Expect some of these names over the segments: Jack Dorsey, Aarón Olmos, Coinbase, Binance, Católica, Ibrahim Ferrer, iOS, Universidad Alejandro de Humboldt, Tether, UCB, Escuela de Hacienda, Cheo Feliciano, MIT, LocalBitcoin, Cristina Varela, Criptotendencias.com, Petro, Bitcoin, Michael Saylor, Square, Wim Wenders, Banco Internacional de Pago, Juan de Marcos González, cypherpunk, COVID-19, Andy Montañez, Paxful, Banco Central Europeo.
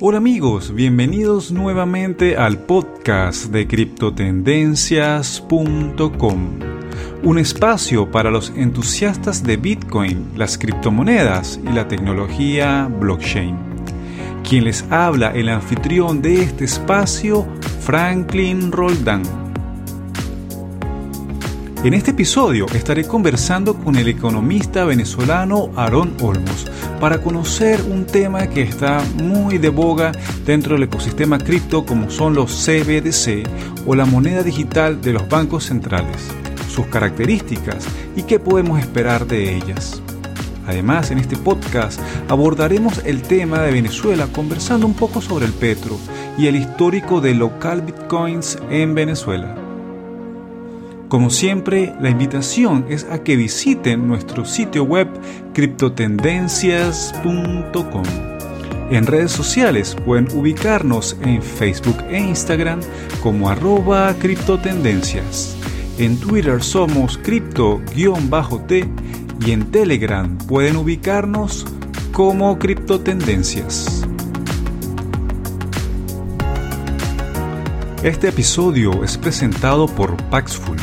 Hola amigos, bienvenidos nuevamente al podcast de Criptotendencias.com, un espacio para los entusiastas de Bitcoin, las criptomonedas y la tecnología blockchain. Quien les habla, el anfitrión de este espacio, Franklin Roldán. En este episodio estaré conversando con el economista venezolano Aarón Olmos para conocer un tema que está muy de boga dentro del ecosistema cripto, como son los CBDC o la moneda digital de los bancos centrales, sus características y qué podemos esperar de ellas. Además, en este podcast abordaremos el tema de Venezuela conversando un poco sobre el petro y el histórico de LocalBitcoins en Venezuela. Como siempre, la invitación es a que visiten nuestro sitio web Criptotendencias.com. En redes sociales pueden ubicarnos en Facebook e Instagram como @Criptotendencias. En Twitter somos Cripto-T y en Telegram pueden ubicarnos como Criptotendencias. Este episodio es presentado por Paxful.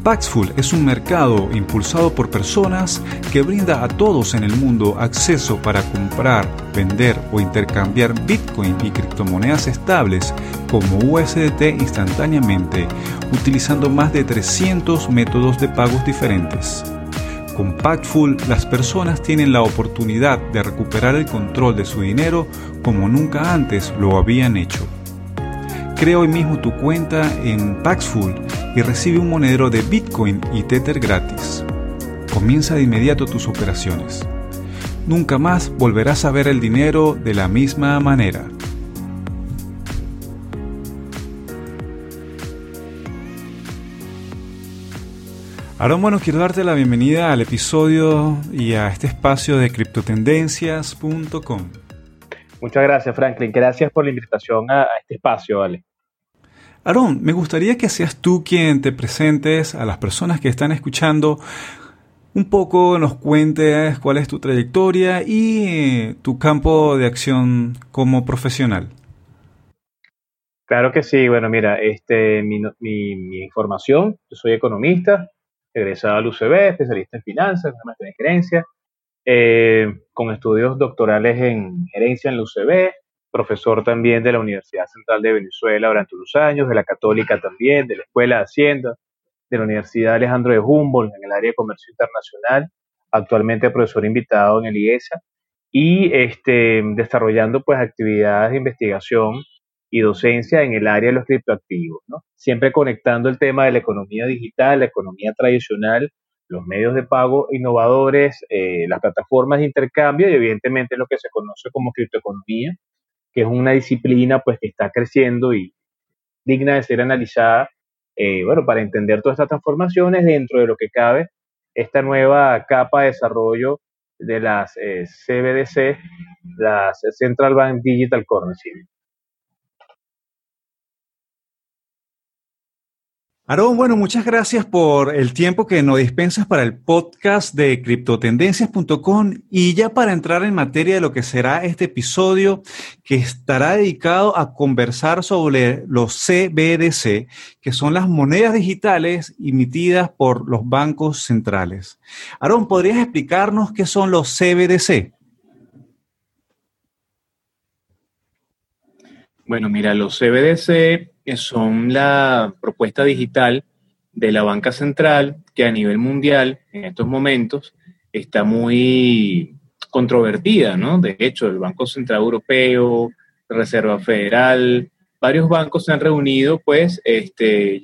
Paxful es un mercado impulsado por personas que brinda a todos en el mundo acceso para comprar, vender o intercambiar Bitcoin y criptomonedas estables como USDT instantáneamente, utilizando más de 300 métodos de pagos diferentes. Con Paxful, las personas tienen la oportunidad de recuperar el control de su dinero como nunca antes lo habían hecho. Crea hoy mismo tu cuenta en Paxful y recibe un monedero de Bitcoin y Tether gratis. Comienza de inmediato tus operaciones. Nunca más volverás a ver el dinero de la misma manera. Aarón, bueno, quiero darte la bienvenida al episodio y a este espacio de Criptotendencias.com. Muchas gracias, Franklin. Gracias por la invitación a este espacio, ¿vale? Aarón, me gustaría que seas tú quien te presentes a las personas que están escuchando un poco, nos cuentes cuál es tu trayectoria y tu campo de acción como profesional. Claro que sí. Bueno, mira, mi formación, yo soy economista, egresado al UCB, especialista en finanzas, una maestría en gerencia, con estudios doctorales en gerencia en la UCB, profesor también de la Universidad Central de Venezuela durante unos años, de la Católica también, de la Escuela de Hacienda, de la Universidad Alejandro de Humboldt en el área de comercio internacional, actualmente profesor invitado en el IESA y desarrollando pues actividades de investigación y docencia en el área de los criptoactivos, ¿no? Siempre conectando el tema de la economía digital, la economía tradicional, los medios de pago innovadores, las plataformas de intercambio y evidentemente lo que se conoce como criptoeconomía, que es una disciplina pues que está creciendo y digna de ser analizada, para entender todas estas transformaciones dentro de lo que cabe esta nueva capa de desarrollo de las CBDC, las Central Bank Digital Currency. Aarón, bueno, muchas gracias por el tiempo que nos dispensas para el podcast de Criptotendencias.com y ya para entrar en materia de lo que será este episodio que estará dedicado a conversar sobre los CBDC, que son las monedas digitales emitidas por los bancos centrales. Aarón, ¿podrías explicarnos qué son los CBDC? Bueno, mira, los CBDC son la propuesta digital de la banca central que a nivel mundial en estos momentos está muy controvertida, ¿no? De hecho, el Banco Central Europeo, Reserva Federal, varios bancos se han reunido pues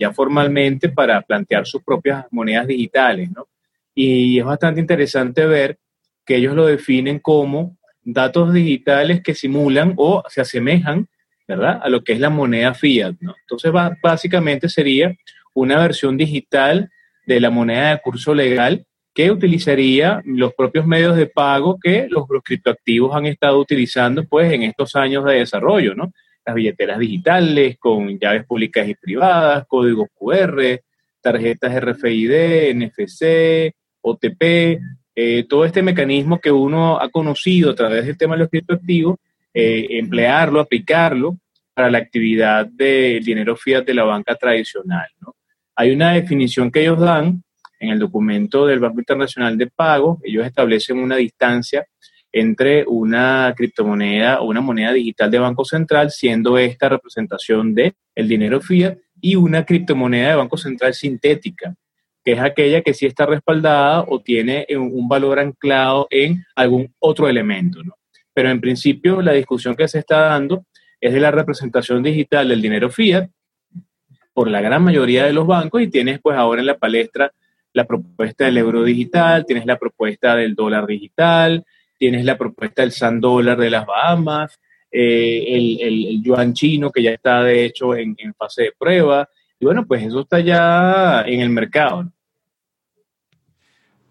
ya formalmente para plantear sus propias monedas digitales, ¿no? Y es bastante interesante ver que ellos lo definen como datos digitales que simulan o se asemejan, ¿verdad?, a lo que es la moneda fiat, ¿no? Entonces, básicamente sería una versión digital de la moneda de curso legal que utilizaría los propios medios de pago que los criptoactivos han estado utilizando, pues, en estos años de desarrollo, ¿no? Las billeteras digitales con llaves públicas y privadas, códigos QR, tarjetas RFID, NFC, OTP, todo este mecanismo que uno ha conocido a través del tema de los criptoactivos emplearlo, aplicarlo para la actividad del dinero fiat de la banca tradicional, ¿no? Hay una definición que ellos dan en el documento del Banco Internacional de Pago. Ellos establecen una distancia entre una criptomoneda o una moneda digital de Banco Central, siendo esta representación del dinero fiat, y una criptomoneda de Banco Central sintética, que es aquella que sí está respaldada o tiene un valor anclado en algún otro elemento, ¿no? Pero en principio la discusión que se está dando es de la representación digital del dinero fiat por la gran mayoría de los bancos, y tienes pues ahora en la palestra la propuesta del euro digital, tienes la propuesta del dólar digital, tienes la propuesta del San Dólar de las Bahamas, el yuan chino, que ya está de hecho en fase de prueba, y bueno, pues eso está ya en el mercado.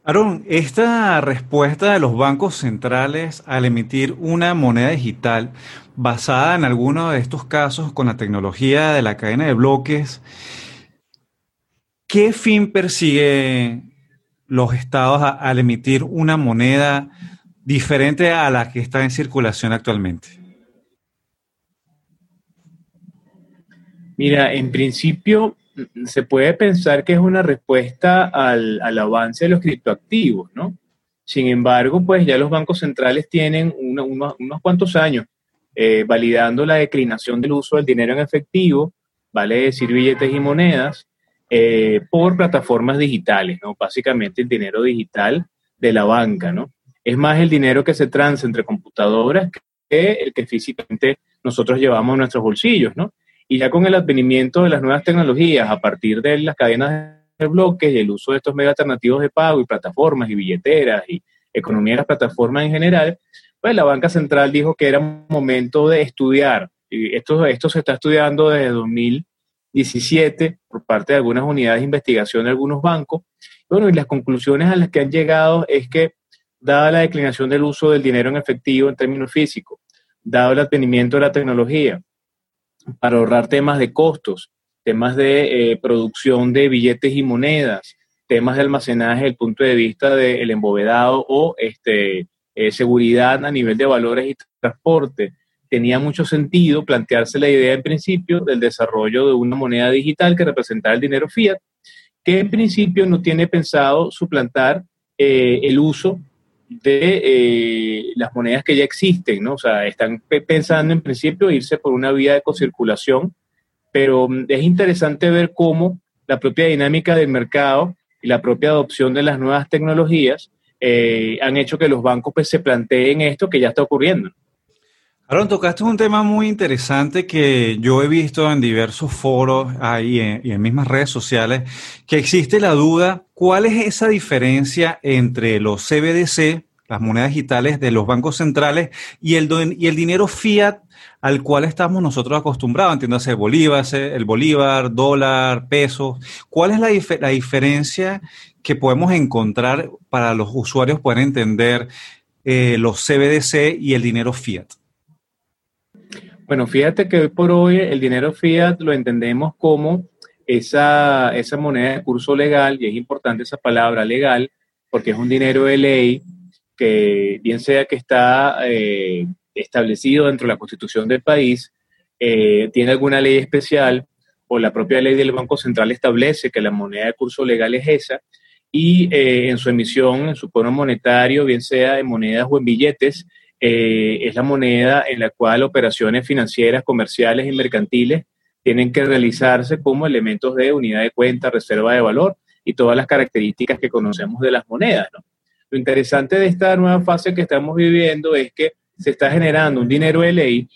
Aarón, esta respuesta de los bancos centrales al emitir una moneda digital basada en alguno de estos casos con la tecnología de la cadena de bloques, ¿qué fin persiguen los estados al emitir una moneda diferente a la que está en circulación actualmente? Mira, en principio se puede pensar que es una respuesta al avance de los criptoactivos, ¿no? Sin embargo, pues ya los bancos centrales tienen unos cuantos años validando la declinación del uso del dinero en efectivo, vale decir billetes y monedas, por plataformas digitales, ¿no? Básicamente el dinero digital de la banca, ¿no? Es más el dinero que se transa entre computadoras que el que físicamente nosotros llevamos en nuestros bolsillos, ¿no? Y ya con el advenimiento de las nuevas tecnologías, a partir de las cadenas de bloques y el uso de estos medios alternativos de pago y plataformas y billeteras y economía de las plataformas en general, pues la banca central dijo que era momento de estudiar. Y esto se está estudiando desde 2017 por parte de algunas unidades de investigación de algunos bancos. Bueno, y las conclusiones a las que han llegado es que, dada la declinación del uso del dinero en efectivo en términos físicos, dado el advenimiento de la tecnología, para ahorrar temas de costos, temas de producción de billetes y monedas, temas de almacenaje desde el punto de vista del embovedado o seguridad a nivel de valores y transporte, tenía mucho sentido plantearse la idea en principio del desarrollo de una moneda digital que representara el dinero fiat, que en principio no tiene pensado suplantar el uso de las monedas que ya existen, ¿no? O sea, están pensando en principio irse por una vía de ecocirculación, pero es interesante ver cómo la propia dinámica del mercado y la propia adopción de las nuevas tecnologías han hecho que los bancos pues, se planteen esto que ya está ocurriendo. Aarón, tocaste un tema muy interesante que yo he visto en diversos foros ahí y en mismas redes sociales, que existe la duda, ¿cuál es esa diferencia entre los CBDC, las monedas digitales de los bancos centrales, y el dinero fiat al cual estamos nosotros acostumbrados? Entiéndase el bolívar, dólar, pesos. ¿Cuál es la diferencia que podemos encontrar para los usuarios poder entender los CBDC y el dinero fiat? Bueno, fíjate que hoy por hoy el dinero fiat lo entendemos como esa moneda de curso legal, y es importante esa palabra legal, porque es un dinero de ley que bien sea que está establecido dentro de la Constitución del país, tiene alguna ley especial o la propia ley del Banco Central establece que la moneda de curso legal es esa, y en su emisión, en su cono monetario, bien sea en monedas o en billetes, es la moneda en la cual operaciones financieras, comerciales y mercantiles tienen que realizarse como elementos de unidad de cuenta, reserva de valor y todas las características que conocemos de las monedas, ¿no? Lo interesante de esta nueva fase que estamos viviendo es que se está generando un dinero de ley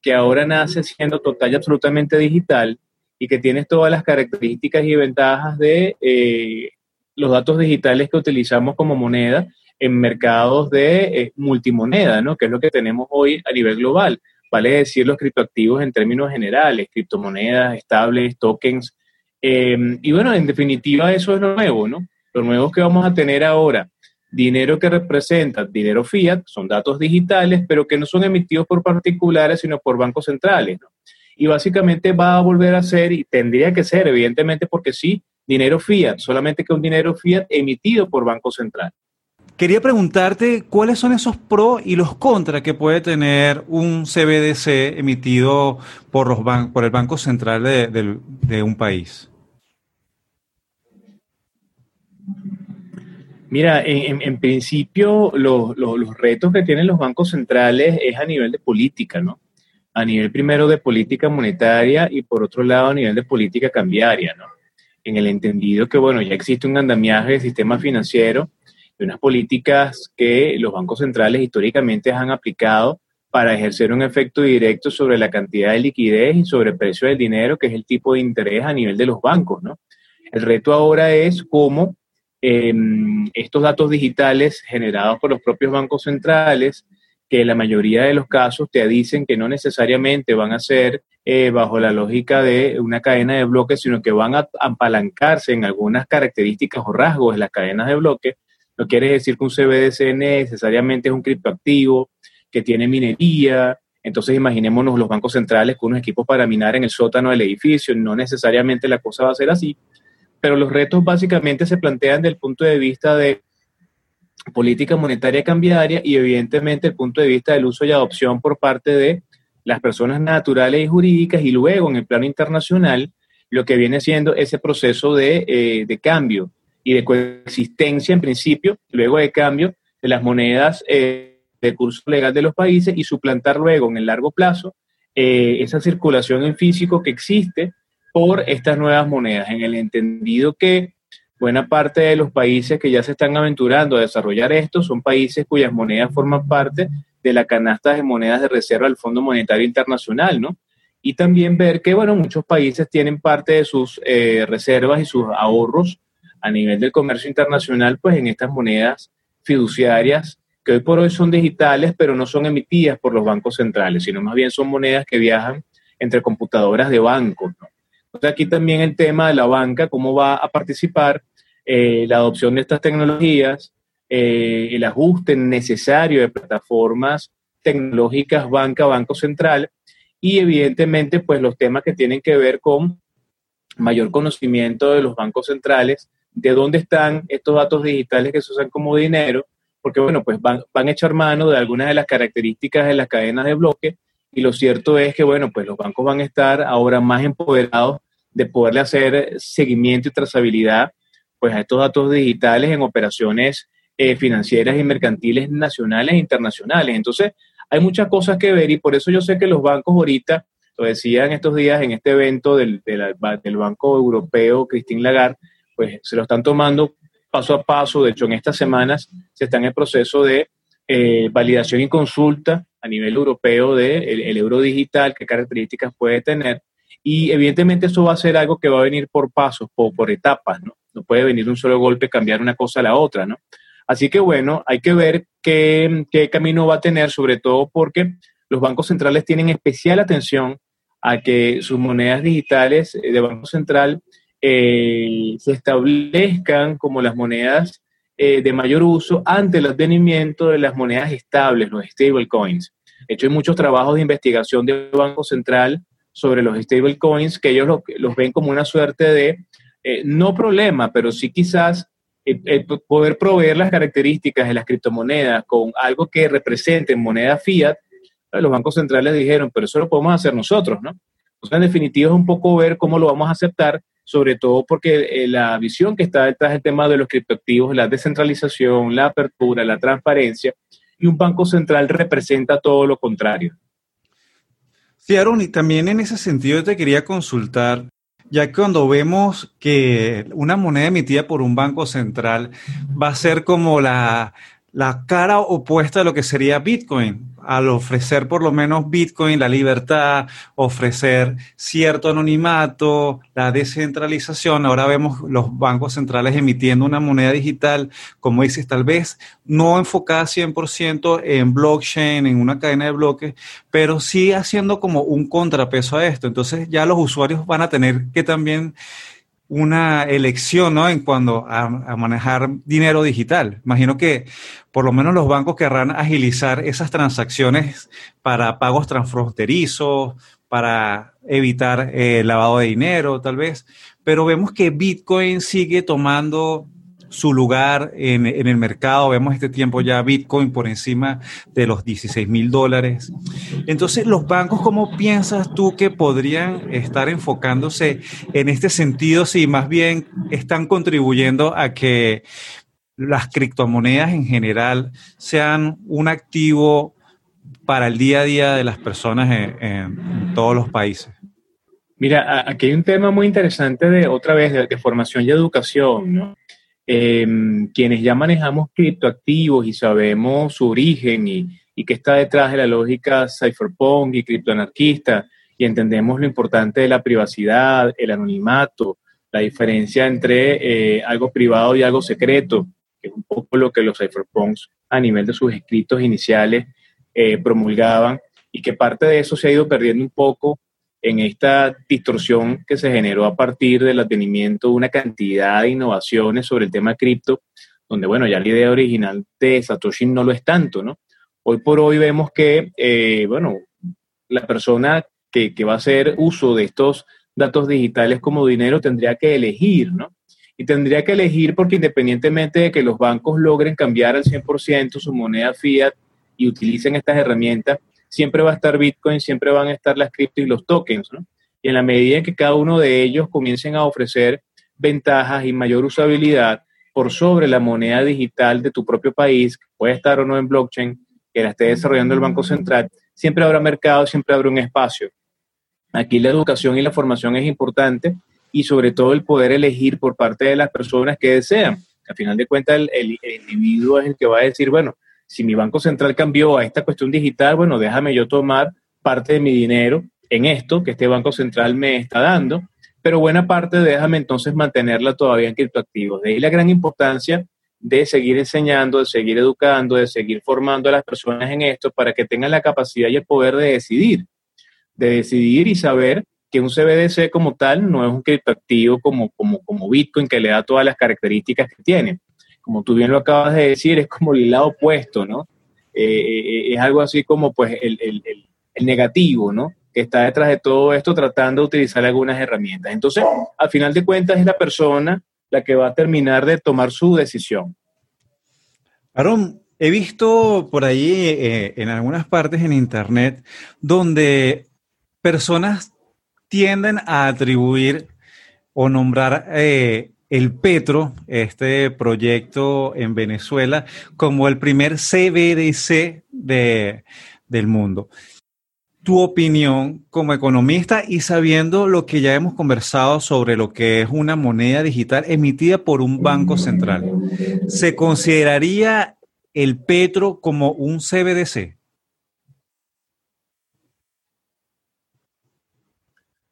que ahora nace siendo total y absolutamente digital y que tiene todas las características y ventajas de los datos digitales que utilizamos como moneda en mercados de multimoneda, ¿no? Que es lo que tenemos hoy a nivel global. Vale decir los criptoactivos en términos generales, criptomonedas, estables, tokens. Y bueno, en definitiva eso es lo nuevo, ¿no? Lo nuevo es que vamos a tener ahora dinero que representa dinero fiat, son datos digitales, pero que no son emitidos por particulares, sino por bancos centrales, ¿no? Y básicamente va a volver a ser, y tendría que ser, evidentemente, porque sí, dinero fiat, solamente que un dinero fiat emitido por bancos centrales. Quería preguntarte cuáles son esos pros y los contras que puede tener un CBDC emitido por el Banco Central de un país. Mira, en principio los retos que tienen los bancos centrales es a nivel de política, ¿no? A nivel primero de política monetaria y por otro lado a nivel de política cambiaria, ¿no? En el entendido que, bueno, ya existe un andamiaje del sistema financiero de unas políticas que los bancos centrales históricamente han aplicado para ejercer un efecto directo sobre la cantidad de liquidez y sobre el precio del dinero, que es el tipo de interés a nivel de los bancos, ¿no? El reto ahora es cómo estos datos digitales generados por los propios bancos centrales, que en la mayoría de los casos te dicen que no necesariamente van a ser bajo la lógica de una cadena de bloques, sino que van a apalancarse en algunas características o rasgos de las cadenas de bloques. No quiere decir que un CBDC necesariamente es un criptoactivo que tiene minería. Entonces imaginémonos los bancos centrales con unos equipos para minar en el sótano del edificio. No necesariamente la cosa va a ser así. Pero los retos básicamente se plantean desde el punto de vista de política monetaria cambiaria y evidentemente el punto de vista del uso y adopción por parte de las personas naturales y jurídicas, y luego en el plano internacional lo que viene siendo ese proceso de cambio y de coexistencia en principio, luego de cambio de las monedas de curso legal de los países y suplantar luego en el largo plazo esa circulación en físico que existe por estas nuevas monedas, en el entendido que buena parte de los países que ya se están aventurando a desarrollar esto son países cuyas monedas forman parte de la canasta de monedas de reserva del Fondo Monetario Internacional, ¿no? Y también ver que, bueno, muchos países tienen parte de sus reservas y sus ahorros a nivel del comercio internacional, pues en estas monedas fiduciarias que hoy por hoy son digitales, pero no son emitidas por los bancos centrales, sino más bien son monedas que viajan entre computadoras de bancos, ¿no? Entonces aquí también el tema de la banca, cómo va a participar, la adopción de estas tecnologías, el ajuste necesario de plataformas tecnológicas banco central y evidentemente pues los temas que tienen que ver con mayor conocimiento de los bancos centrales, de dónde están estos datos digitales que se usan como dinero, porque bueno, pues van a echar mano de algunas de las características de las cadenas de bloque y lo cierto es que bueno, pues los bancos van a estar ahora más empoderados de poderle hacer seguimiento y trazabilidad pues a estos datos digitales en operaciones financieras y mercantiles nacionales e internacionales. Entonces hay muchas cosas que ver y por eso yo sé que los bancos ahorita, lo decían estos días en este evento del Banco Europeo, Christine Lagarde, pues se lo están tomando paso a paso. De hecho, en estas semanas se está en el proceso de validación y consulta a nivel europeo del euro digital, qué características puede tener. Y evidentemente eso va a ser algo que va a venir por pasos, por etapas, ¿no? No puede venir un solo golpe, cambiar una cosa a la otra, ¿no? Así que bueno, hay que ver qué camino va a tener, sobre todo porque los bancos centrales tienen especial atención a que sus monedas digitales de Banco Central se establezcan como las monedas de mayor uso ante el advenimiento de las monedas estables, los stablecoins. De hecho, hay muchos trabajos de investigación del Banco Central sobre los stablecoins que ellos los ven como una suerte de, no problema, pero sí quizás poder proveer las características de las criptomonedas con algo que represente moneda fiat. Los bancos centrales dijeron, pero eso lo podemos hacer nosotros, ¿no? O sea, en definitiva es un poco ver cómo lo vamos a aceptar, sobre todo porque la visión que está detrás del tema de los criptoactivos, la descentralización, la apertura, la transparencia, y un banco central representa todo lo contrario. Sí, Aarón, y también en ese sentido yo te quería consultar, ya que cuando vemos que una moneda emitida por un banco central va a ser como la cara opuesta a lo que sería Bitcoin, al ofrecer por lo menos Bitcoin la libertad, ofrecer cierto anonimato, la descentralización. Ahora vemos los bancos centrales emitiendo una moneda digital, como dices, tal vez no enfocada 100% en blockchain, en una cadena de bloques, pero sí haciendo como un contrapeso a esto. Entonces ya los usuarios van a tener que también una elección, ¿no? En cuanto a manejar dinero digital. Imagino que por lo menos los bancos querrán agilizar esas transacciones para pagos transfronterizos, para evitar lavado de dinero, tal vez. Pero vemos que Bitcoin sigue tomando su lugar en el mercado. Vemos este tiempo ya Bitcoin por encima de los $16,000. Entonces, los bancos, ¿cómo piensas tú que podrían estar enfocándose en este sentido si más bien están contribuyendo a que las criptomonedas en general sean un activo para el día a día de las personas en todos los países? Mira, aquí hay un tema muy interesante de formación y educación, ¿no? Quienes ya manejamos criptoactivos y sabemos su origen y qué está detrás de la lógica cypherpunk y criptoanarquista, y entendemos lo importante de la privacidad, el anonimato, la diferencia entre algo privado y algo secreto, que es un poco lo que los cypherpunks a nivel de sus escritos iniciales promulgaban, y que parte de eso se ha ido perdiendo un poco en esta distorsión que se generó a partir del advenimiento de una cantidad de innovaciones sobre el tema cripto, donde, bueno, ya la idea original de Satoshi no lo es tanto, ¿no? Hoy por hoy vemos que, la persona que va a hacer uso de estos datos digitales como dinero tendría que elegir, ¿no? Y tendría que elegir porque independientemente de que los bancos logren cambiar al 100% su moneda fiat y utilicen estas herramientas, siempre va a estar Bitcoin, siempre van a estar las cripto y los tokens, ¿no? Y en la medida en que cada uno de ellos comiencen a ofrecer ventajas y mayor usabilidad por sobre la moneda digital de tu propio país, que puede estar o no en blockchain, que la esté desarrollando el Banco Central, siempre habrá mercado, siempre habrá un espacio. Aquí la educación y la formación es importante y sobre todo el poder elegir por parte de las personas que desean. Al final de cuentas, el individuo es el que va a decir, bueno, si mi Banco Central cambió a esta cuestión digital, bueno, déjame yo tomar parte de mi dinero en esto que este Banco Central me está dando, pero buena parte déjame entonces mantenerla todavía en criptoactivos. De ahí la gran importancia de seguir enseñando, de seguir educando, de seguir formando a las personas en esto para que tengan la capacidad y el poder de decidir y saber que un CBDC como tal no es un criptoactivo como Bitcoin, que le da todas las características que tiene. Como tú bien lo acabas de decir, es como el lado opuesto, ¿no? Es algo así como pues el negativo, ¿no? Que está detrás de todo esto tratando de utilizar algunas herramientas. Entonces, al final de cuentas, es la persona la que va a terminar de tomar su decisión. Aarón, he visto por ahí en algunas partes en internet donde personas tienden a atribuir o nombrar el Petro, este proyecto en Venezuela, como el primer CBDC del mundo. Tu opinión como economista y sabiendo lo que ya hemos conversado sobre lo que es una moneda digital emitida por un banco central, ¿se consideraría el Petro como un CBDC?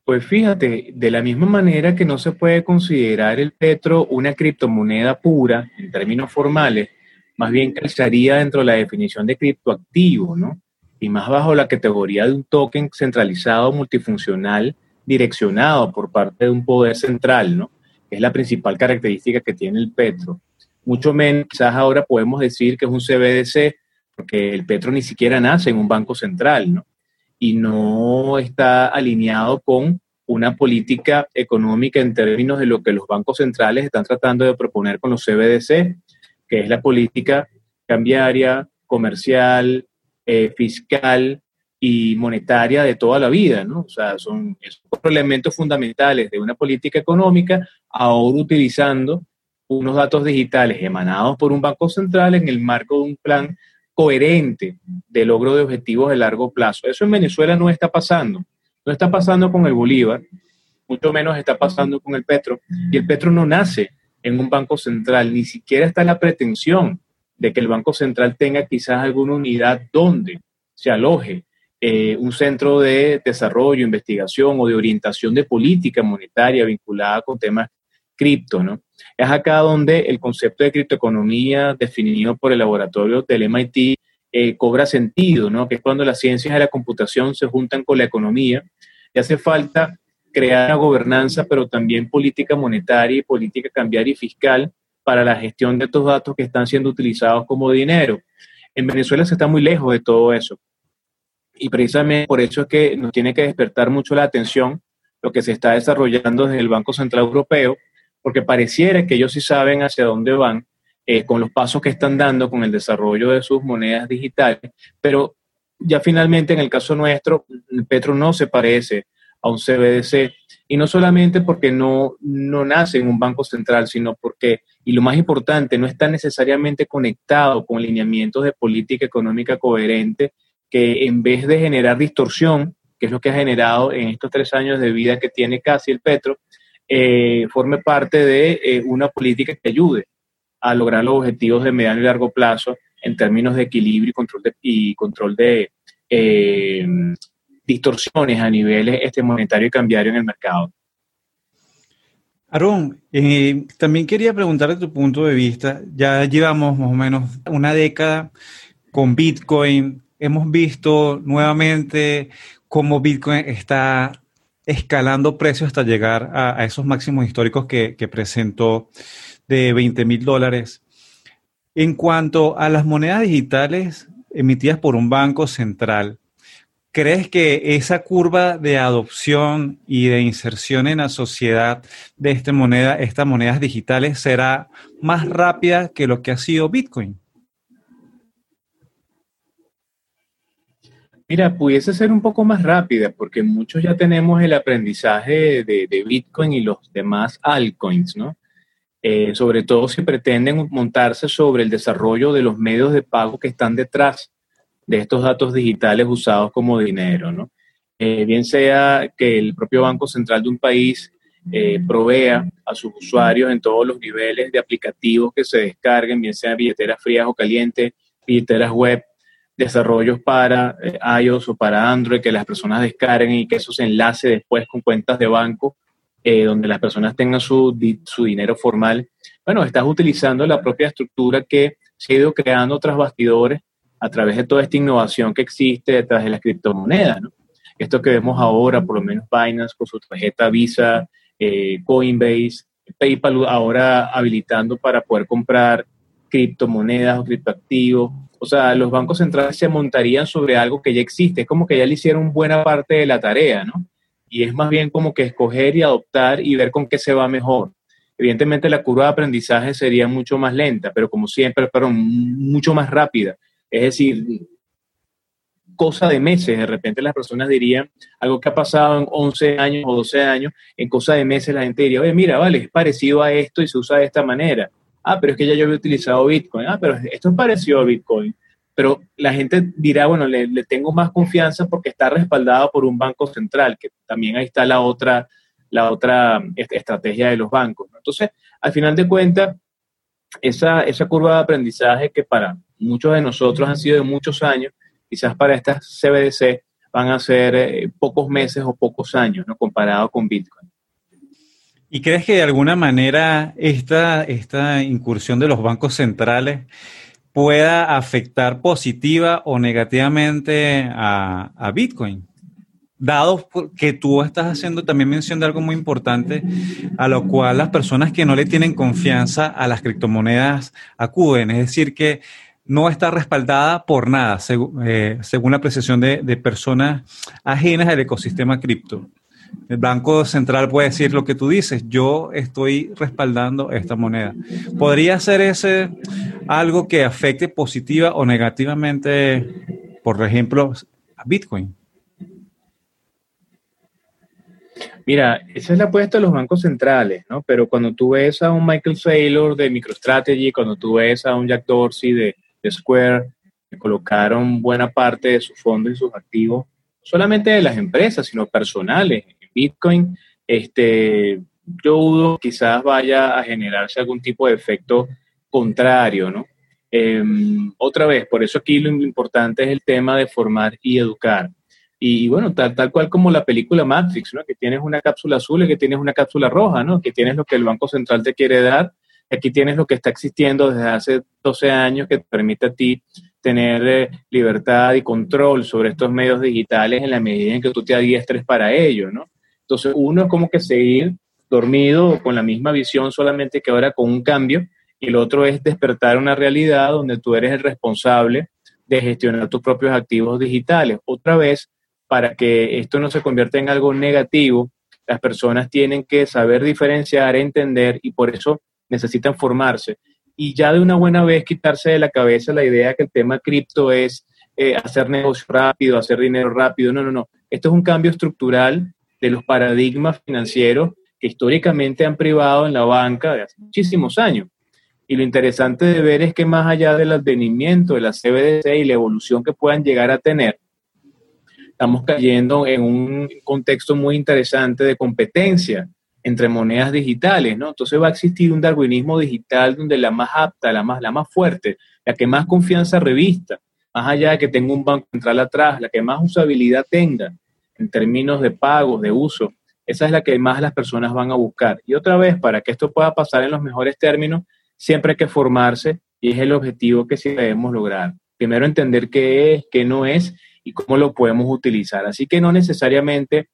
Pues fíjate, de la misma manera que no se puede considerar el Petro una criptomoneda pura, en términos formales, más bien calzaría dentro de la definición de criptoactivo, ¿no? Y más bajo la categoría de un token centralizado multifuncional direccionado por parte de un poder central, ¿no? Es la principal característica que tiene el Petro. Mucho menos, quizás ahora podemos decir que es un CBDC, porque el Petro ni siquiera nace en un banco central, ¿no? Y no está alineado con una política económica en términos de lo que los bancos centrales están tratando de proponer con los CBDC, que es la política cambiaria, comercial, fiscal y monetaria de toda la vida, ¿no? O sea, son esos elementos fundamentales de una política económica, ahora utilizando unos datos digitales emanados por un banco central en el marco de un plan coherente de logro de objetivos de largo plazo. Eso en Venezuela no está pasando. No está pasando con el Bolívar, mucho menos está pasando con el Petro. Y el Petro no nace en un banco central, ni siquiera está la pretensión de que el Banco Central tenga quizás alguna unidad donde se aloje un centro de desarrollo, investigación o de orientación de política monetaria vinculada con temas cripto, ¿no? Es acá donde el concepto de criptoeconomía definido por el laboratorio del MIT cobra sentido, ¿no? Que es cuando las ciencias de la computación se juntan con la economía y hace falta crear una gobernanza, pero también política monetaria y política cambiaria y fiscal para la gestión de estos datos que están siendo utilizados como dinero. En Venezuela se está muy lejos de todo eso y precisamente por eso es que nos tiene que despertar mucho la atención lo que se está desarrollando desde el Banco Central Europeo, porque pareciera que ellos sí saben hacia dónde van con los pasos que están dando con el desarrollo de sus monedas digitales, pero ya finalmente en el caso nuestro, Petro no se parece a un CBDC, y no solamente porque no nace en un banco central, sino porque, y lo más importante, no está necesariamente conectado con lineamientos de política económica coherente que en vez de generar distorsión, que es lo que ha generado en estos 3 años de vida que tiene casi el Petro, forme parte de una política que ayude a lograr los objetivos de mediano y largo plazo en términos de equilibrio y control de distorsiones a niveles monetario y cambiario en el mercado. Aarón, también quería preguntar de tu punto de vista. Ya llevamos más o menos una década con Bitcoin. Hemos visto nuevamente cómo Bitcoin está escalando precios hasta llegar a esos máximos históricos que presentó de $20,000. En cuanto a las monedas digitales emitidas por un banco central, ¿crees que esa curva de adopción y de inserción en la sociedad de estas monedas digitales será más rápida que lo que ha sido Bitcoin? Mira, pudiese ser un poco más rápida porque muchos ya tenemos el aprendizaje de Bitcoin y los demás altcoins, ¿no? Sobre todo si pretenden montarse sobre el desarrollo de los medios de pago que están detrás de estos datos digitales usados como dinero, ¿no? Bien sea que el propio Banco Central de un país provea a sus usuarios en todos los niveles de aplicativos que se descarguen, bien sean billeteras frías o calientes, billeteras web, desarrollos para iOS o para Android que las personas descarguen y que eso se enlace después con cuentas de banco donde las personas tengan su dinero formal. Bueno, estás utilizando la propia estructura que se ha ido creando tras bastidores a través de toda esta innovación que existe detrás de las criptomonedas, ¿no? Esto que vemos ahora, por lo menos Binance con su tarjeta Visa, Coinbase, PayPal ahora habilitando para poder comprar criptomonedas o criptoactivos. O sea, los bancos centrales se montarían sobre algo que ya existe. Es como que ya le hicieron buena parte de la tarea, ¿no? Y es más bien como que escoger y adoptar y ver con qué se va mejor. Evidentemente la curva de aprendizaje sería mucho más lenta, pero como siempre, mucho más rápida. Es decir, cosa de meses. De repente las personas dirían algo que ha pasado en 11 años o 12 años, en cosa de meses la gente diría, oye, mira, vale, es parecido a esto y se usa de esta manera. Ah, pero es que ya yo había utilizado Bitcoin. Ah, pero esto es parecido a Bitcoin. Pero la gente dirá, bueno, le tengo más confianza porque está respaldado por un banco central, que también ahí está la otra estrategia de los bancos, ¿no? Entonces, al final de cuentas, esa curva de aprendizaje que para muchos de nosotros han sido de muchos años, quizás para estas CBDC van a ser pocos meses o pocos años, ¿no? Comparado con Bitcoin. ¿Y crees que de alguna manera esta incursión de los bancos centrales pueda afectar positiva o negativamente a Bitcoin? Dado que tú estás haciendo también mención de algo muy importante, a lo cual las personas que no le tienen confianza a las criptomonedas acuden, es decir que no está respaldada por nada, según la apreciación de personas ajenas al ecosistema cripto. El Banco Central puede decir lo que tú dices, yo estoy respaldando esta moneda. ¿Podría ser ese algo que afecte positiva o negativamente, por ejemplo, a Bitcoin? Mira, esa es la apuesta de los bancos centrales, ¿no? Pero cuando tú ves a un Michael Saylor de MicroStrategy, cuando tú ves a un Jack Dorsey de Square, que colocaron buena parte de sus fondos y sus activos, solamente de las empresas, sino personales, Bitcoin, yo dudo quizás vaya a generarse algún tipo de efecto contrario, ¿no? Otra vez, por eso aquí lo importante es el tema de formar y educar. Y bueno, tal cual como la película Matrix, ¿no? Que tienes una cápsula azul y que tienes una cápsula roja, ¿no? Que tienes lo que el Banco Central te quiere dar, aquí tienes lo que está existiendo desde hace 12 años que te permite a ti tener libertad y control sobre estos medios digitales en la medida en que tú te adiestres para ello, ¿no? Entonces uno es como que seguir dormido con la misma visión, solamente que ahora con un cambio, y el otro es despertar una realidad donde tú eres el responsable de gestionar tus propios activos digitales. Otra vez, para que esto no se convierta en algo negativo, Las personas tienen que saber diferenciar, entender, y por eso necesitan formarse. Y ya de una buena vez quitarse de la cabeza la idea que el tema cripto es hacer negocio rápido, hacer dinero rápido. No. Esto es un cambio estructural de los paradigmas financieros que históricamente han privado en la banca de hace muchísimos años. Y lo interesante de ver es que más allá del advenimiento de la CBDC y la evolución que puedan llegar a tener, estamos cayendo en un contexto muy interesante de competencia entre monedas digitales, ¿no? Entonces va a existir un darwinismo digital donde la más apta, la más fuerte, la que más confianza revista, más allá de que tenga un banco central atrás, la que más usabilidad tenga en términos de pagos, de uso, esa es la que más las personas van a buscar. Y otra vez, para que esto pueda pasar en los mejores términos, siempre hay que formarse, y es el objetivo que sí debemos lograr. Primero entender qué es, qué no es, y cómo lo podemos utilizar. Así que no necesariamente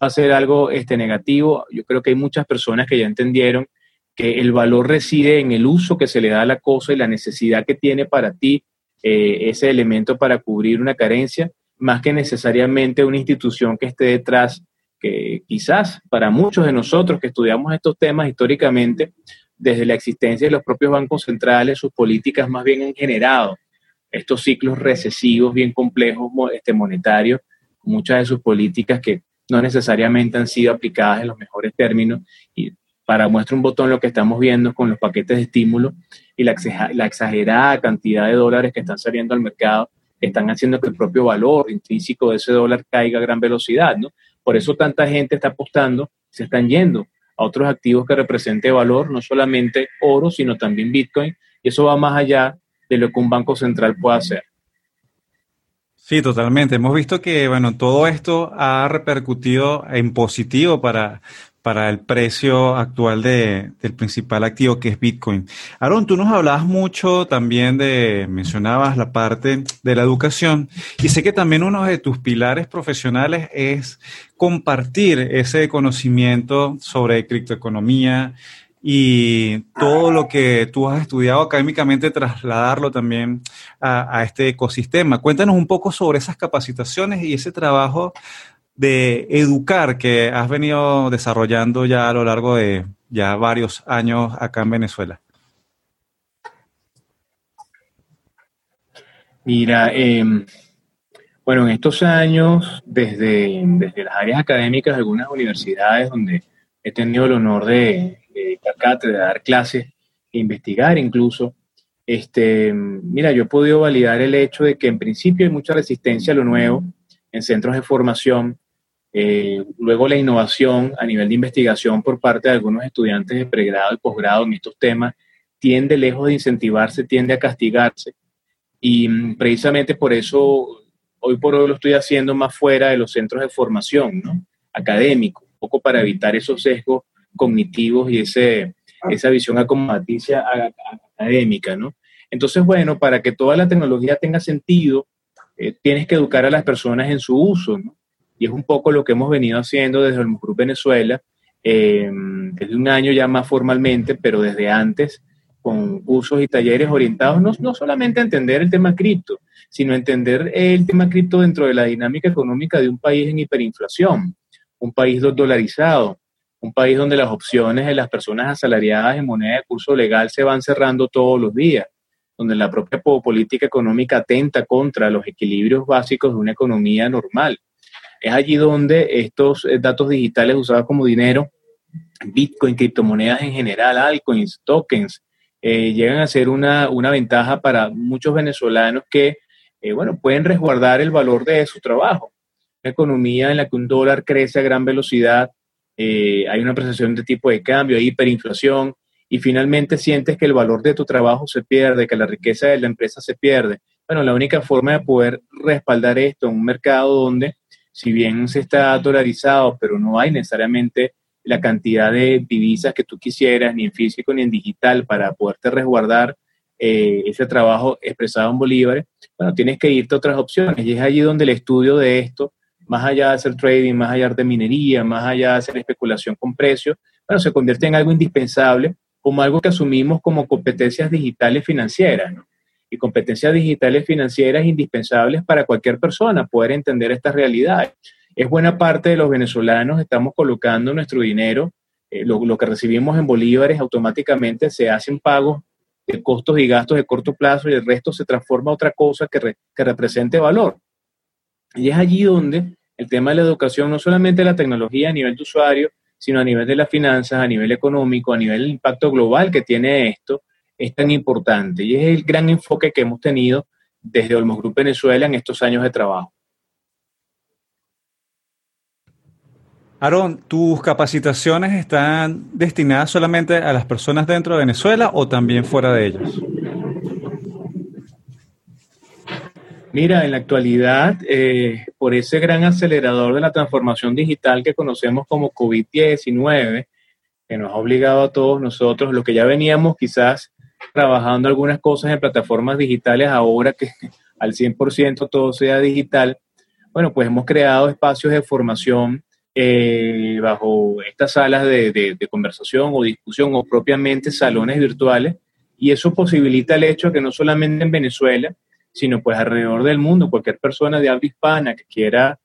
va a ser algo negativo. Yo creo que hay muchas personas que ya entendieron que el valor reside en el uso que se le da a la cosa y la necesidad que tiene para ti ese elemento para cubrir una carencia, más que necesariamente una institución que esté detrás, que quizás para muchos de nosotros que estudiamos estos temas históricamente, desde la existencia de los propios bancos centrales, sus políticas más bien han generado estos ciclos recesivos bien complejos monetarios, muchas de sus políticas que no necesariamente han sido aplicadas en los mejores términos, y para muestra un botón lo que estamos viendo con los paquetes de estímulo y la exagerada cantidad de dólares que están saliendo al mercado, están haciendo que el propio valor intrínseco de ese dólar caiga a gran velocidad, ¿no? Por eso tanta gente está apostando, se están yendo a otros activos que representen valor, no solamente oro, sino también Bitcoin, y eso va más allá de lo que un banco central puede hacer. Sí, totalmente. Hemos visto que, bueno, todo esto ha repercutido en positivo para el precio actual del principal activo, que es Bitcoin. Aarón, tú nos hablabas mucho también mencionabas la parte de la educación, y sé que también uno de tus pilares profesionales es compartir ese conocimiento sobre criptoeconomía, y todo lo que tú has estudiado académicamente, trasladarlo también a este ecosistema. Cuéntanos un poco sobre esas capacitaciones y ese trabajo de educar que has venido desarrollando ya a lo largo de ya varios años acá en Venezuela. Mira, bueno, en estos años, desde las áreas académicas de algunas universidades donde he tenido el honor de cátedra, de dar clases, investigar incluso. Mira, yo he podido validar el hecho de que en principio hay mucha resistencia a lo nuevo en centros de formación, luego la innovación a nivel de investigación por parte de algunos estudiantes de pregrado y posgrado en estos temas tiende, lejos de incentivarse, tiende a castigarse, y precisamente por eso hoy por hoy lo estoy haciendo más fuera de los centros de formación, ¿no? Académico, un poco para evitar esos sesgos cognitivos y esa visión acomodaticia académica, ¿no? Entonces, bueno, para que toda la tecnología tenga sentido, tienes que educar a las personas en su uso, ¿no? Y es un poco lo que hemos venido haciendo desde Olmos Group Venezuela, desde un año ya más formalmente, pero desde antes, con cursos y talleres orientados no solamente a entender el tema cripto, sino a entender el tema cripto dentro de la dinámica económica de un país en hiperinflación, un país dolarizado, un país donde las opciones de las personas asalariadas en moneda de curso legal se van cerrando todos los días, donde la propia política económica atenta contra los equilibrios básicos de una economía normal. Es allí donde estos datos digitales usados como dinero, Bitcoin, criptomonedas en general, altcoins, tokens, llegan a ser una ventaja para muchos venezolanos que pueden resguardar el valor de su trabajo. Una economía en la que un dólar crece a gran velocidad, hay una apreciación de tipo de cambio, hay hiperinflación, y finalmente sientes que el valor de tu trabajo se pierde, que la riqueza de la empresa se pierde. Bueno, la única forma de poder respaldar esto en un mercado donde, si bien se está dolarizado, pero no hay necesariamente la cantidad de divisas que tú quisieras, ni en físico ni en digital, para poderte resguardar ese trabajo expresado en bolívares, bueno, tienes que irte a otras opciones, y es allí donde el estudio de esto, más allá de hacer trading, más allá de minería, más allá de hacer especulación con precios, bueno, se convierte en algo indispensable, como algo que asumimos como competencias digitales financieras, ¿no? Y competencias digitales financieras indispensables para cualquier persona poder entender estas realidades. es buena parte de los venezolanos estamos colocando nuestro dinero, lo que recibimos en bolívares automáticamente se hacen pagos de costos y gastos de corto plazo y el resto se transforma a otra cosa que represente valor. Y es allí donde el tema de la educación, no solamente la tecnología a nivel de usuario, sino a nivel de las finanzas, a nivel económico, a nivel del impacto global que tiene esto, es tan importante. Y es el gran enfoque que hemos tenido desde Olmos Group Venezuela en estos años de trabajo. Aarón, ¿tus capacitaciones están destinadas solamente a las personas dentro de Venezuela o también fuera de ellos? Mira, en la actualidad, por ese gran acelerador de la transformación digital que conocemos como COVID-19, que nos ha obligado a todos nosotros, los que ya veníamos quizás trabajando algunas cosas en plataformas digitales, ahora que al 100% todo sea digital, bueno, pues hemos creado espacios de formación bajo estas salas de conversación o discusión o propiamente salones virtuales, y eso posibilita el hecho que no solamente en Venezuela, sino pues alrededor del mundo, cualquier persona de habla hispana que quiera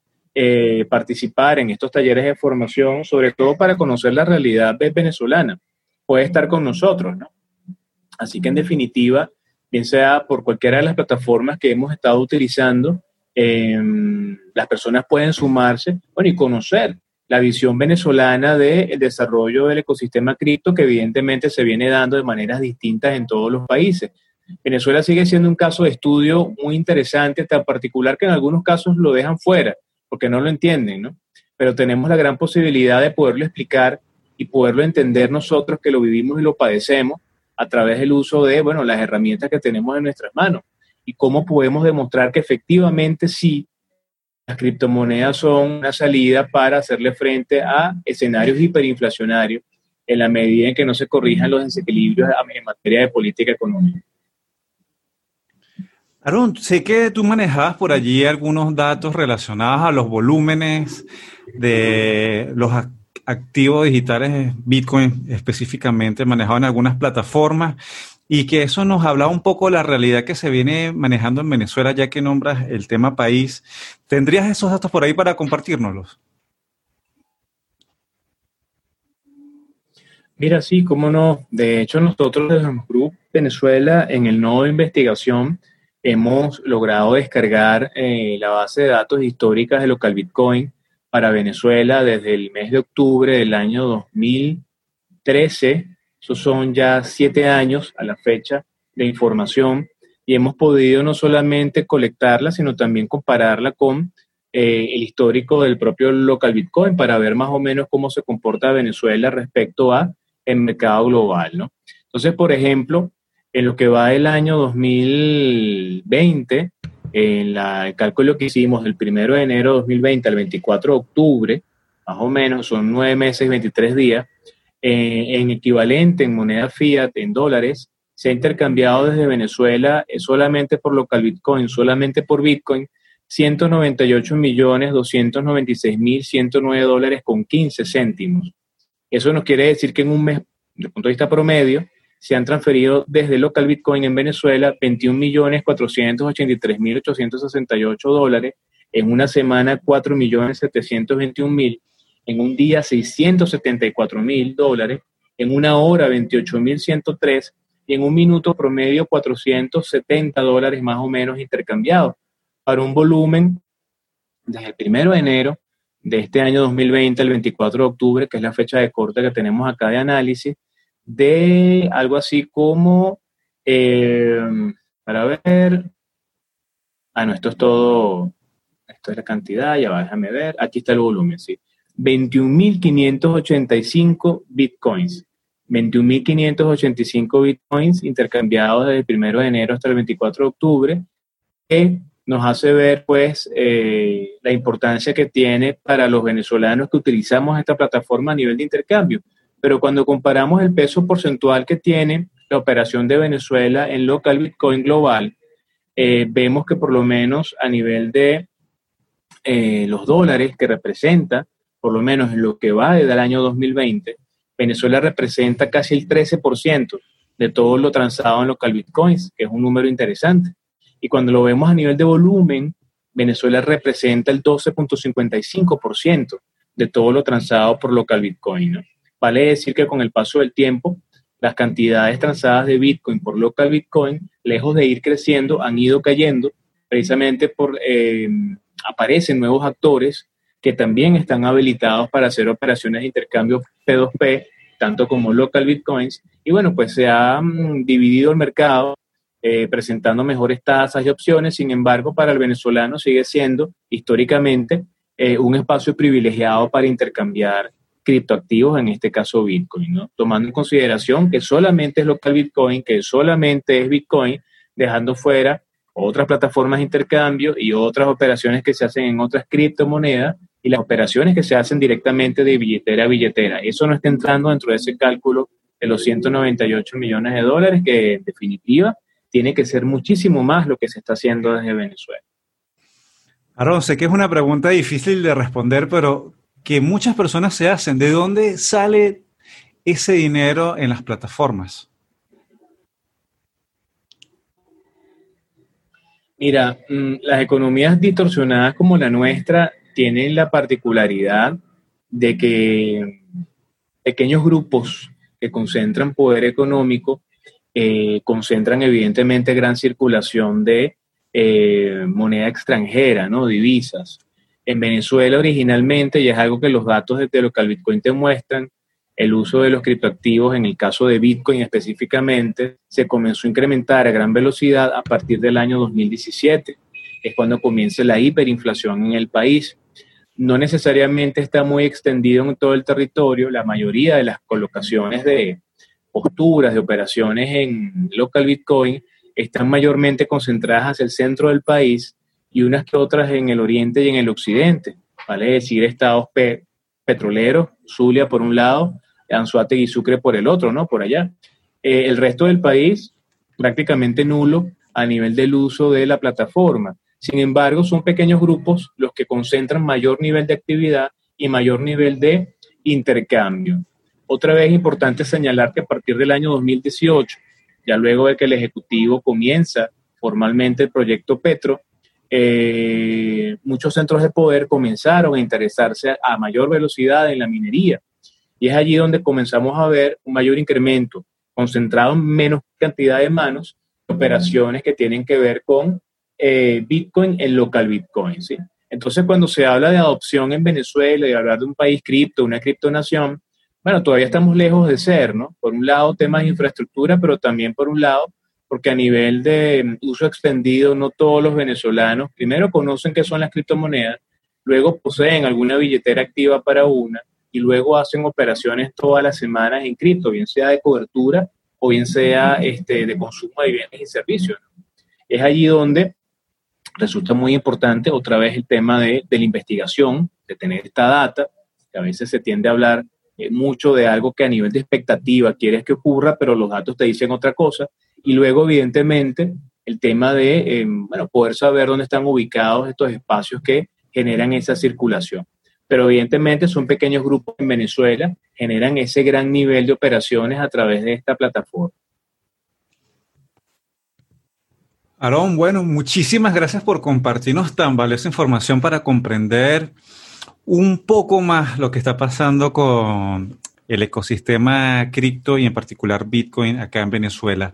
participar en estos talleres de formación, sobre todo para conocer la realidad venezolana, puede estar con nosotros, ¿no? Así que en definitiva, bien sea por cualquiera de las plataformas que hemos estado utilizando, las personas pueden sumarse, bueno, y conocer la visión venezolana del desarrollo del ecosistema cripto que evidentemente se viene dando de maneras distintas en todos los países. Venezuela sigue siendo un caso de estudio muy interesante, tan particular que en algunos casos lo dejan fuera, porque no lo entienden, ¿no? Pero tenemos la gran posibilidad de poderlo explicar y poderlo entender nosotros que lo vivimos y lo padecemos a través del uso de, bueno, las herramientas que tenemos en nuestras manos. Y cómo podemos demostrar que efectivamente sí, las criptomonedas son una salida para hacerle frente a escenarios hiperinflacionarios en la medida en que no se corrijan los desequilibrios en materia de política económica. Aarón, sé que tú manejabas por allí algunos datos relacionados a los volúmenes de los activos digitales, Bitcoin específicamente, manejado en algunas plataformas, y que eso nos habla un poco de la realidad que se viene manejando en Venezuela, ya que nombras el tema país. ¿Tendrías esos datos por ahí para compartirnoslos? Mira, sí, cómo no. De hecho, nosotros desde Olmos Group Venezuela, en el nodo de investigación, hemos logrado descargar la base de datos históricas de LocalBitcoin para Venezuela desde el mes de octubre del año 2013, Esos son ya 7 años a la fecha de información y hemos podido no solamente colectarla, sino también compararla con el histórico del propio LocalBitcoin para ver más o menos cómo se comporta Venezuela respecto a el mercado global, ¿no? Entonces, por ejemplo, en lo que va del año 2020, el cálculo que hicimos del 1 de enero de 2020 al 24 de octubre, más o menos son 9 meses, 23 días, en equivalente, en moneda fiat, en dólares, se ha intercambiado desde Venezuela solamente por LocalBitcoin, solamente por Bitcoin, 198.296.109 dólares con 15 céntimos. Eso nos quiere decir que en un mes, desde el punto de vista promedio, se han transferido desde LocalBitcoin en Venezuela 21.483.868 dólares, en una semana 4.721.000. en un día 674.000 dólares, en una hora 28.103 y en un minuto promedio 470 dólares más o menos intercambiados, para un volumen desde el 1 de enero de este año 2020 al 24 de octubre, que es la fecha de corte que tenemos acá de análisis, de algo así como, para ver, esto es todo, esto es la cantidad, ya va, déjame ver, aquí está el volumen, sí. 21.585 bitcoins. 21.585 bitcoins intercambiados desde el 1 de enero hasta el 24 de octubre, que nos hace ver pues la importancia que tiene para los venezolanos que utilizamos esta plataforma a nivel de intercambio. Pero cuando comparamos el peso porcentual que tiene la operación de Venezuela en LocalBitcoin global, vemos que por lo menos a nivel de los dólares que representa, por lo menos en lo que va desde el año 2020, Venezuela representa casi el 13% de todo lo transado en LocalBitcoins, que es un número interesante. Y cuando lo vemos a nivel de volumen, Venezuela representa el 12.55% de todo lo transado por LocalBitcoin, ¿no? Vale decir que con el paso del tiempo, las cantidades transadas de Bitcoin por LocalBitcoin, lejos de ir creciendo, han ido cayendo precisamente por aparecen nuevos actores que también están habilitados para hacer operaciones de intercambio P2P, tanto como LocalBitcoins, y bueno, pues se ha dividido el mercado presentando mejores tasas y opciones. Sin embargo, para el venezolano sigue siendo históricamente un espacio privilegiado para intercambiar criptoactivos, en este caso Bitcoin, ¿no? Tomando en consideración que solamente es LocalBitcoin, que solamente es Bitcoin, dejando fuera otras plataformas de intercambio y otras operaciones que se hacen en otras criptomonedas y las operaciones que se hacen directamente de billetera a billetera. Eso no está entrando dentro de ese cálculo de los 198 millones de dólares, que en definitiva tiene que ser muchísimo más lo que se está haciendo desde Venezuela. Aarón, sé que es una pregunta difícil de responder, pero que muchas personas se hacen. ¿De dónde sale ese dinero en las plataformas? Mira, las economías distorsionadas como la nuestra tienen la particularidad de que pequeños grupos que concentran poder económico concentran evidentemente gran circulación de moneda extranjera, ¿no? Divisas. En Venezuela originalmente, y es algo que los datos de LocalBitcoin te muestran, el uso de los criptoactivos, en el caso de Bitcoin específicamente, se comenzó a incrementar a gran velocidad a partir del año 2017, es cuando comienza la hiperinflación en el país. No necesariamente está muy extendido en todo el territorio, la mayoría de las colocaciones de posturas, de operaciones en LocalBitcoin están mayormente concentradas hacia el centro del país y unas que otras en el oriente y en el occidente, vale decir estados petroleros, Zulia por un lado, Anzoátegui y Sucre por el otro, ¿no? Por allá. El resto del país prácticamente nulo a nivel del uso de la plataforma. Sin embargo, son pequeños grupos los que concentran mayor nivel de actividad y mayor nivel de intercambio. Otra vez importante señalar que a partir del año 2018, ya luego de que el Ejecutivo comienza formalmente el proyecto Petro, muchos centros de poder comenzaron a interesarse a mayor velocidad en la minería, y es allí donde comenzamos a ver un mayor incremento, concentrado en menos cantidad de manos, operaciones que tienen que ver con Bitcoin en LocalBitcoin, ¿sí? Entonces, cuando se habla de adopción en Venezuela y hablar de un país cripto, una criptonación, bueno, todavía estamos lejos de ser, ¿no? Por un lado, temas de infraestructura, pero también por un lado, porque a nivel de uso extendido, no todos los venezolanos primero conocen qué son las criptomonedas, luego poseen alguna billetera activa para una y luego hacen operaciones todas las semanas en cripto, bien sea de cobertura o bien sea de consumo de bienes y servicios, ¿no? Es allí donde resulta muy importante otra vez el tema de la investigación, de tener esta data, que a veces se tiende a hablar mucho de algo que a nivel de expectativa quieres que ocurra, pero los datos te dicen otra cosa. Y luego, evidentemente, el tema de poder saber dónde están ubicados estos espacios que generan esa circulación. Pero evidentemente son pequeños grupos en Venezuela, generan ese gran nivel de operaciones a través de esta plataforma. Aarón, bueno, muchísimas gracias por compartirnos tan valiosa información para comprender un poco más lo que está pasando con el ecosistema cripto y en particular Bitcoin acá en Venezuela.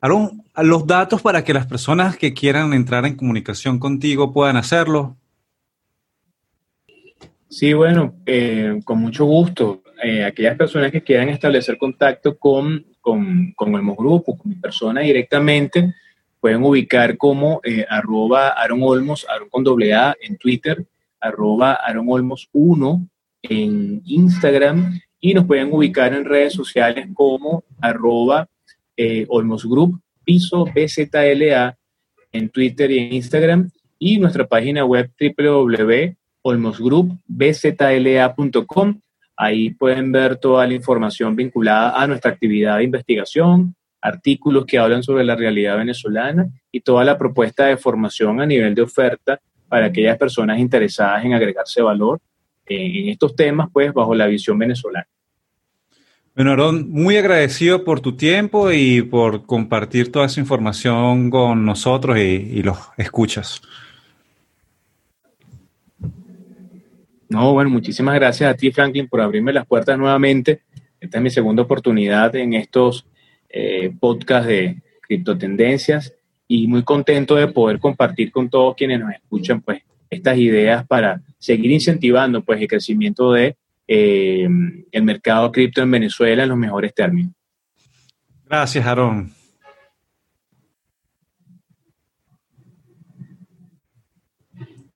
Aarón, los datos para que las personas que quieran entrar en comunicación contigo puedan hacerlo. Sí, bueno, con mucho gusto. Aquellas personas que quieran establecer contacto con Olmos Group o con mi persona directamente, pueden ubicar como @AaronOlmos, Aarón con AA en Twitter, @AaronOlmos1 en Instagram, y nos pueden ubicar en redes sociales como Olmos Group BZLA en Twitter y en Instagram, y nuestra página web www.olmosgroupbzla.com. Ahí pueden ver toda la información vinculada a nuestra actividad de investigación, artículos que hablan sobre la realidad venezolana y toda la propuesta de formación a nivel de oferta para aquellas personas interesadas en agregarse valor en estos temas, pues, bajo la visión venezolana. Bueno, Aarón, muy agradecido por tu tiempo y por compartir toda esa información con nosotros y los escuchas. No, bueno, muchísimas gracias a ti, Franklin, por abrirme las puertas nuevamente. Esta es mi segunda oportunidad en estos podcasts de Criptotendencias y muy contento de poder compartir con todos quienes nos escuchan pues estas ideas para seguir incentivando pues el crecimiento de el mercado cripto en Venezuela en los mejores términos. Gracias, Aarón.